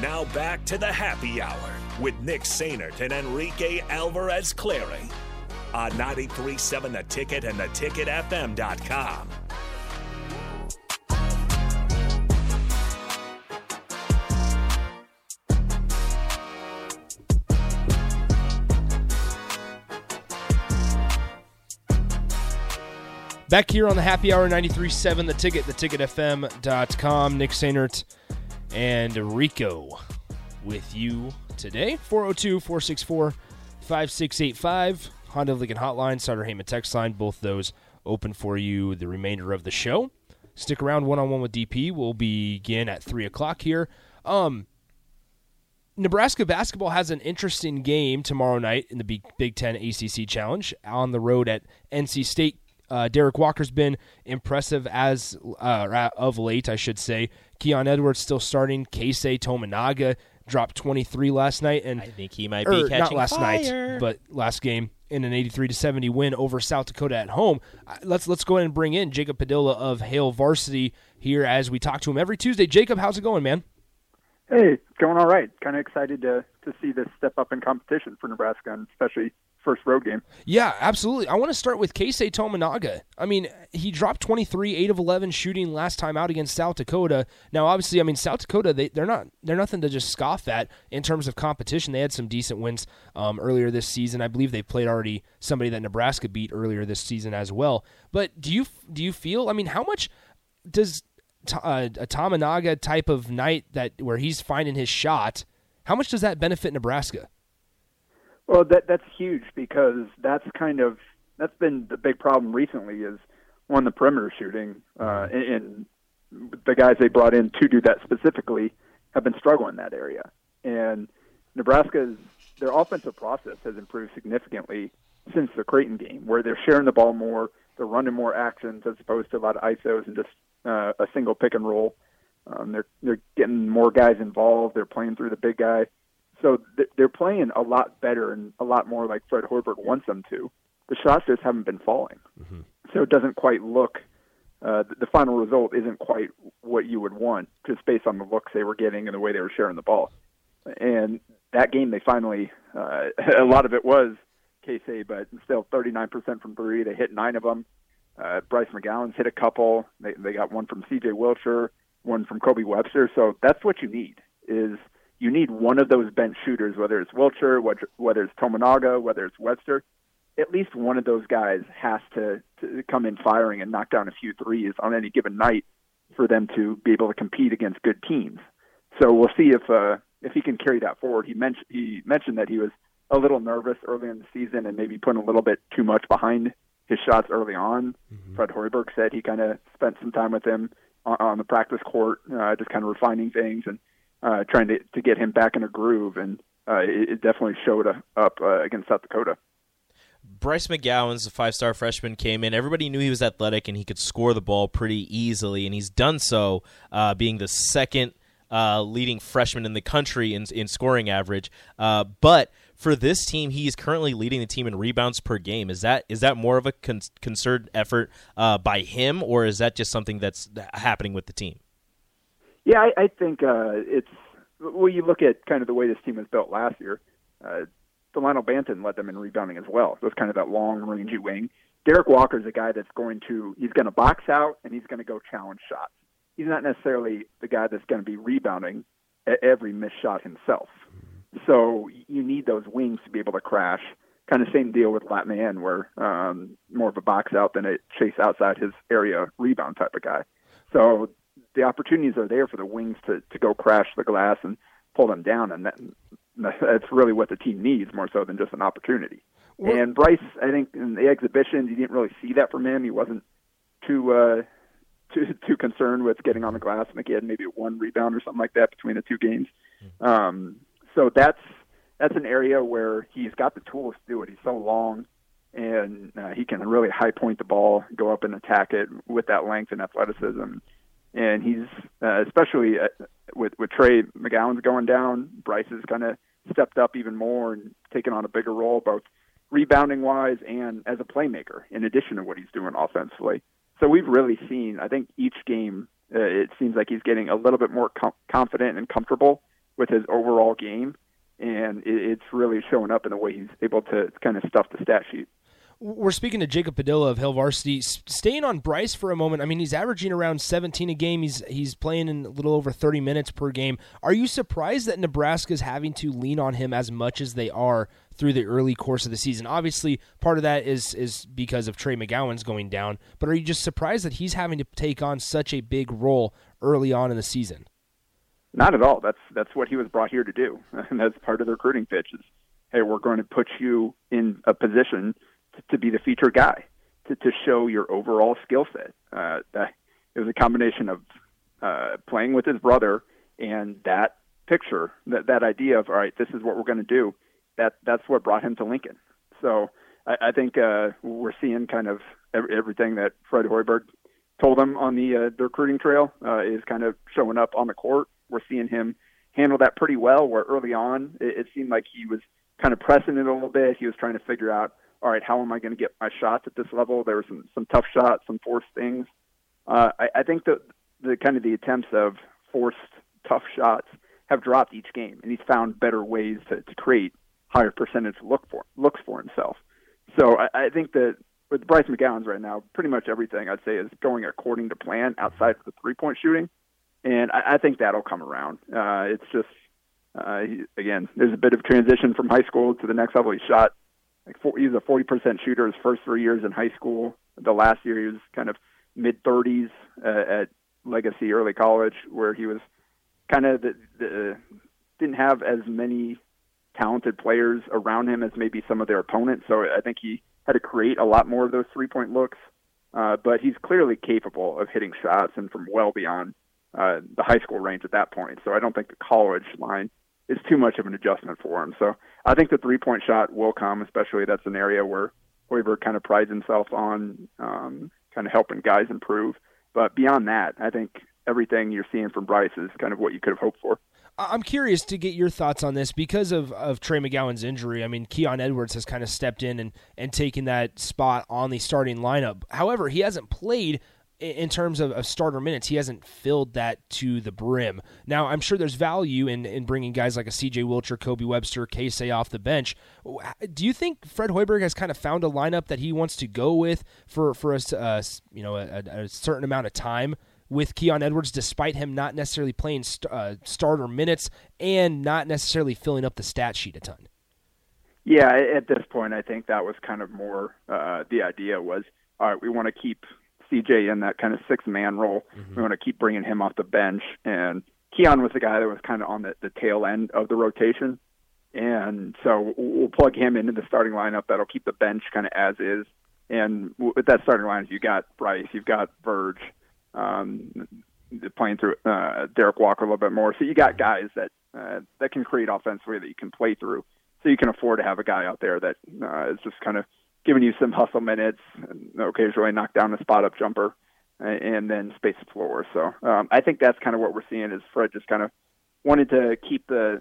Now back to the Happy Hour with Nick Sainert and Enrique Alvarez Clary on 93.7 The Ticket and theticketfm.com. Back here on the Happy Hour 93.7, The Ticket, theticketfm.com. Nick Sainert and Rico with you today. 402-464-5685. Honda Lincoln Hotline, Sutter-Hayman Text line. Both those open for you the remainder of the show. Stick around one-on-one with DP. We'll begin at 3 o'clock here. Nebraska basketball has an interesting game tomorrow night in the Big Ten ACC Challenge on the road at NC State. Derek Walker's been impressive as of late, I should say. Keon Edwards still starting. Keisei Tominaga dropped 23 last night, and I think he might be catching not last fire. Night, but last game in an 83-70 win over South Dakota at home. Let's go ahead and bring in Jacob Padilla of Hail Varsity here as we talk to him every Tuesday. Jacob, how's it going, man? Hey, it's going all right. Kind of excited to see this step up in competition for Nebraska, and especially first road game. Yeah, absolutely. I want to start with Keisei Tominaga. I mean, he dropped 23, 8 of 11 shooting last time out against South Dakota. Now, obviously, I mean, South Dakota, they're nothing to just scoff at in terms of competition. They had some decent wins earlier this season. I believe they played already somebody that Nebraska beat earlier this season as well. But do you feel? I mean, how much does a Tominaga type of night where he's finding his shot? How much does that benefit Nebraska? Well, that's huge, because that's been the big problem recently is, one, the perimeter shooting, and the guys they brought in to do that specifically have been struggling in that area. And Nebraska's, their offensive process has improved significantly since the Creighton game, where they're sharing the ball more, they're running more actions as opposed to a lot of ISOs and just a single pick and roll. They're getting more guys involved. They're playing through the big guy. So they're playing a lot better and a lot more like Fred Hoiberg wants them to. The shots just haven't been falling. Mm-hmm. So it doesn't quite look the final result isn't quite what you would want, just based on the looks they were getting and the way they were sharing the ball. And that game they finally, a lot of it was Keisei, but still 39% from three. They hit 9 of them. Bryce McGowens hit a couple. They got one from C.J. Wiltshire, one from Kobe Webster. So that's what you need is – you need one of those bench shooters, whether it's Wiltshire, whether it's Tominaga, whether it's Webster. At least one of those guys has to come in firing and knock down a few threes on any given night for them to be able to compete against good teams. So we'll see if he can carry that forward. He mentioned that he was a little nervous early in the season and maybe putting a little bit too much behind his shots early on. Mm-hmm. Fred Hoiberg said he kind of spent some time with him on the practice court, just kind of refining things and trying to get him back in a groove, and it definitely showed up against South Dakota. Bryce McGowens, the 5-star freshman, came in. Everybody knew he was athletic and he could score the ball pretty easily, and he's done so, being the second leading freshman in the country in scoring average. But for this team, he is currently leading the team in rebounds per game. Is that more of a concerted effort by him, or is that just something that's happening with the team? Yeah, I think it's – well, you look at kind of the way this team was built last year. Delano Banton led them in rebounding as well. So it's kind of that long, rangy wing. Derek Walker's a guy that's he's going to box out and he's going to go challenge shots. He's not necessarily the guy that's going to be rebounding at every missed shot himself. So you need those wings to be able to crash. Kind of same deal with Latman, where more of a box out than a chase outside his area rebound type of guy. So – the opportunities are there for the wings to go crash the glass and pull them down, and that's really what the team needs more so than just an opportunity. Well, and Bryce, I think in the exhibition, you didn't really see that from him. He wasn't too concerned with getting on the glass, and he had maybe one rebound or something like that between the two games. So that's an area where he's got the tools to do it. He's so long, and he can really high point the ball, go up and attack it with that length and athleticism. And he's, especially with Trey McGowens going down, Bryce has kind of stepped up even more and taken on a bigger role, both rebounding-wise and as a playmaker, in addition to what he's doing offensively. So we've really seen, I think each game, it seems like he's getting a little bit more confident and comfortable with his overall game, and it's really showing up in the way he's able to kind of stuff the stat sheet. We're speaking to Jacob Padilla of Hail Varsity. Staying on Bryce for a moment, I mean, he's averaging around 17 a game. He's playing in a little over 30 minutes per game. Are you surprised that Nebraska's having to lean on him as much as they are through the early course of the season? Obviously, part of that is because of Trey McGowens going down, but are you just surprised that he's having to take on such a big role early on in the season? Not at all. That's what he was brought here to do, and that's part of the recruiting pitch is, hey, we're going to put you in a position to be the feature guy, to show your overall skill set. It was a combination of playing with his brother and that picture, that idea of, all right, this is what we're going to do. That's what brought him to Lincoln. So I think we're seeing kind of everything that Fred Hoiberg told him on the recruiting trail is kind of showing up on the court. We're seeing him handle that pretty well, where early on it seemed like he was kind of pressing it a little bit. He was trying to figure out, all right, how am I going to get my shots at this level? There were some tough shots, some forced things. I think the kind of the attempts of forced tough shots have dropped each game, and he's found better ways to create higher percentage looks for himself. So I think that with Bryce McGowens right now, pretty much everything I'd say is going according to plan outside of the three-point shooting, and I think that'll come around. It's just, again, there's a bit of transition from high school to the next level. He shot he was a 40% shooter his first 3 years in high school. The last year he was kind of mid-30s at Legacy Early College, where he was kind of didn't have as many talented players around him as maybe some of their opponents. So I think he had to create a lot more of those three-point looks. But he's clearly capable of hitting shots and from well beyond the high school range at that point. So I don't think the college line is too much of an adjustment for him. So I think the three-point shot will come, especially that's an area where Hoiberg kind of prides himself on kind of helping guys improve. But beyond that, I think everything you're seeing from Bryce is kind of what you could have hoped for. I'm curious to get your thoughts on this because of Trey McGowan's injury. I mean, Keon Edwards has kind of stepped in and taken that spot on the starting lineup. However, he hasn't played in terms of starter minutes. He hasn't filled that to the brim. Now, I'm sure there's value in bringing guys like a C.J. Wiltshire, Kobe Webster, Keisei off the bench. Do you think Fred Hoiberg has kind of found a lineup that he wants to go with for a certain amount of time with Keon Edwards, despite him not necessarily playing starter minutes and not necessarily filling up the stat sheet a ton? Yeah, at this point, I think that was kind of more the idea was, all right, we want to keep CJ in that kind of six-man role. Mm-hmm. We want to keep bringing him off the bench. And Keon was the guy that was kind of on the tail end of the rotation. And so we'll plug him into the starting lineup. That'll keep the bench kind of as is. And with that starting lineup, you got Bryce, you've got Verge, playing through Derek Walker a little bit more. So you got guys that can create offensively that you can play through. So you can afford to have a guy out there that is just kind of giving you some hustle minutes, occasionally knock down a spot-up jumper, and then space the floor. So I think that's kind of what we're seeing is Fred just kind of wanted to keep that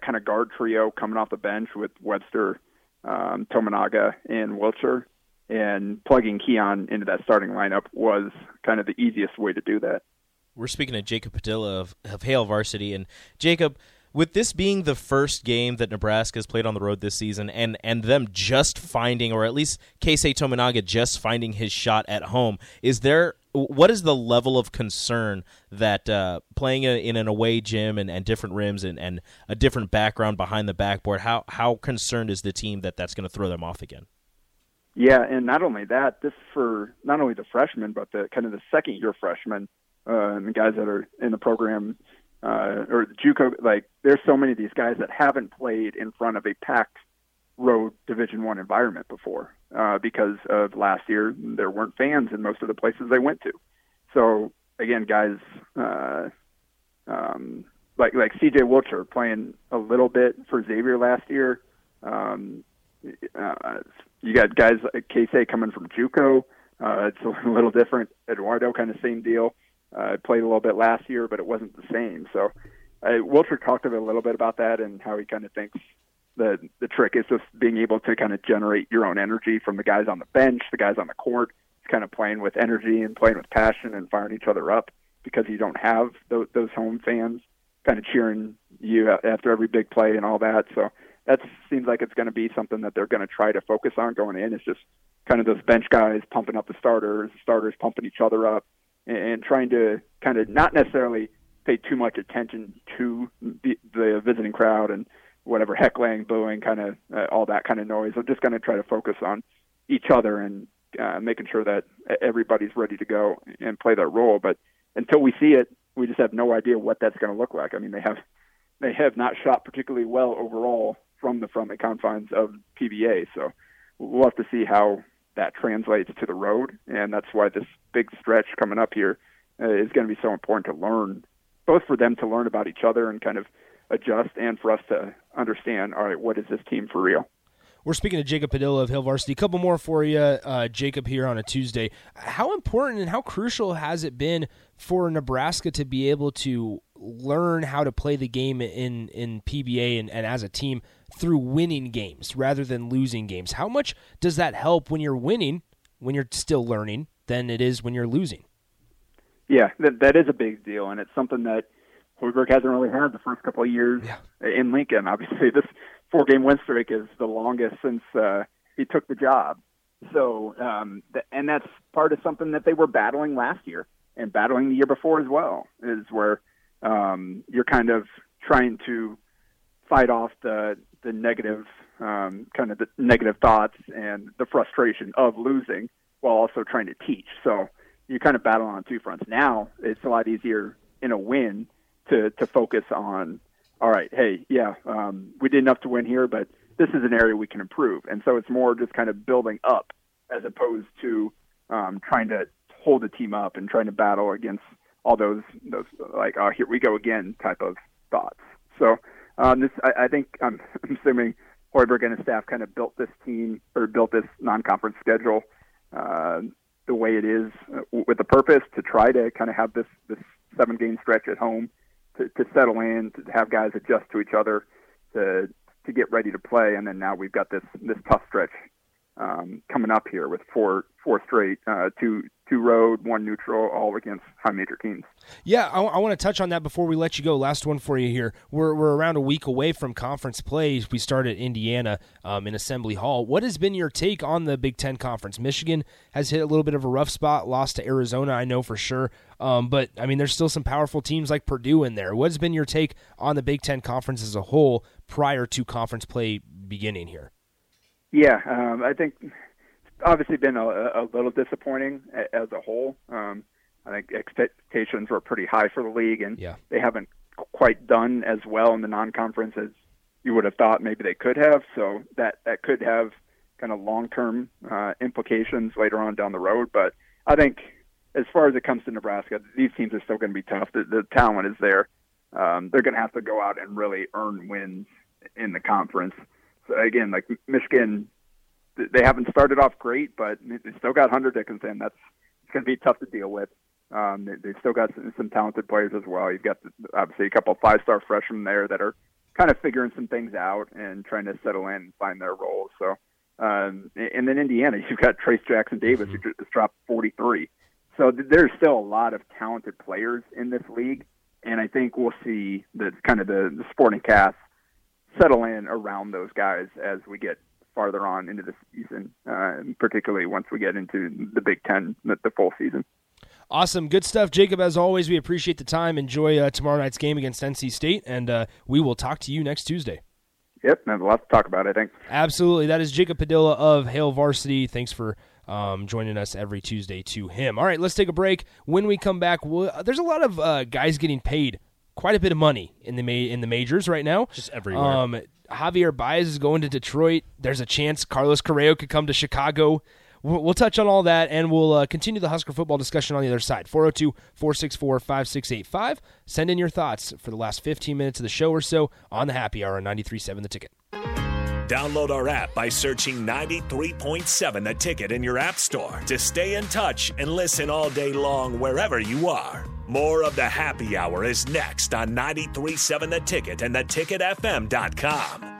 kind of guard trio coming off the bench with Webster, Tominaga, and Wiltshire. And plugging Keon into that starting lineup was kind of the easiest way to do that. We're speaking to Jacob Padilla of Hail Varsity. And Jacob, with this being the first game that Nebraska has played on the road this season and them just finding, or at least Keisei Tominaga just finding his shot at home, what is the level of concern that playing in an away gym and different rims and a different background behind the backboard, how concerned is the team that's going to throw them off again? Yeah, and not only that, this for not only the freshmen, but the kind of the second-year freshmen and the guys that are in the program or the JUCO. Like, there's so many of these guys that haven't played in front of a packed road Division I environment before because of last year there weren't fans in most of the places they went to. So again, guys like C.J. Wiltshire playing a little bit for Xavier last year. You got guys like Keisei coming from JUCO. It's a little different. Eduardo, kind of same deal. Played a little bit last year, but it wasn't the same. So Wiltshire talked a little bit about that and how he kind of thinks the trick is just being able to kind of generate your own energy from the guys on the bench, the guys on the court. It's kind of playing with energy and playing with passion and firing each other up because you don't have those home fans kind of cheering you after every big play and all that. So that seems like it's going to be something that they're going to try to focus on going in. It's just kind of those bench guys pumping up the starters pumping each other up, and trying to kind of not necessarily pay too much attention to the visiting crowd and whatever heckling, booing, kind of all that kind of noise. I'm just going to try to focus on each other and making sure that everybody's ready to go and play their role. But until we see it, we just have no idea what that's going to look like. I mean, they have not shot particularly well overall from the friendly confines of PBA. So we'll have to see how that translates to the road. And that's why this big stretch coming up here is going to be so important to learn, both for them to learn about each other and kind of adjust, and for us to understand, all right, what is this team for real? We're speaking to Jacob Padilla of Hail Varsity. A couple more for you, Jacob, here on a Tuesday. How important and how crucial has it been for Nebraska to be able to learn how to play the game in PBA and as a team through winning games rather than losing games? How much does that help when you're winning, when you're still learning, than it is when you're losing? Yeah, that is a big deal, and it's something that Hoiberg hasn't really had the first couple of years in Lincoln. Obviously, this four-game win streak is the longest since he took the job. So, and that's part of something that they were battling last year and battling the year before as well, is where you're kind of trying to fight off the negative kind of the negative thoughts and the frustration of losing while also trying to teach. So you're kind of battling on two fronts. Now it's a lot easier in a win to focus on, all right, hey, we did enough to win here, but this is an area we can improve. And so it's more just kind of building up as opposed to trying to hold the team up and trying to battle against all those like, oh, here we go again type of thoughts. So I think I'm assuming Hoiberg and his staff kind of built this team or built this non-conference schedule the way it is with the purpose to try to kind of have this 7-game stretch at home to settle in, to have guys adjust to each other, to get ready to play. And then now we've got this tough stretch coming up here with four straight, two road, one neutral, all against high major teams. Yeah, I want to touch on that before we let you go. Last one for you here. We're around a week away from conference plays. We start at Indiana in Assembly Hall. What has been your take on the Big Ten Conference? Michigan has hit a little bit of a rough spot, lost to Arizona, I know for sure. But, I mean, there's still some powerful teams like Purdue in there. What has been your take on the Big Ten Conference as a whole prior to conference play beginning here? Yeah, I think it's obviously been a little disappointing as a whole. I think expectations were pretty high for the league, and they haven't quite done as well in the non-conference as you would have thought maybe they could have. So that could have kind of long-term implications later on down the road. But I think as far as it comes to Nebraska, these teams are still going to be tough. The talent is there. They're going to have to go out and really earn wins in the conference. Again, like Michigan, they haven't started off great, but they still got Hunter Dickinson. That's going to be tough to deal with. They've still got some talented players as well. You've got obviously a couple of 5-star freshmen there that are kind of figuring some things out and trying to settle in and find their roles. So, and then Indiana, you've got Trace Jackson Davis, who just dropped 43. So there's still a lot of talented players in this league, and I think we'll see the kind of the sporting cast settle in around those guys as we get farther on into the season, particularly once we get into the Big Ten, the full season. Awesome. Good stuff, Jacob. As always, we appreciate the time. Enjoy tomorrow night's game against NC State, and we will talk to you next Tuesday. Yep, there's a lot to talk about, I think. Absolutely. That is Jacob Padilla of Hail Varsity. Thanks for joining us every Tuesday to him. All right, let's take a break. When we come back, there's a lot of guys getting paid quite a bit of money in the majors right now. Just everywhere. Javier Baez is going to Detroit. There's a chance Carlos Correa could come to Chicago. We'll touch on all that, and we'll continue the Husker football discussion on the other side. 402-464-5685. Send in your thoughts for the last 15 minutes of the show or so on the Happy Hour on 93.7 The Ticket. Download our app by searching 93.7 The Ticket in your app store to stay in touch and listen all day long wherever you are. More of the Happy Hour is next on 93.7 The Ticket and theticketfm.com.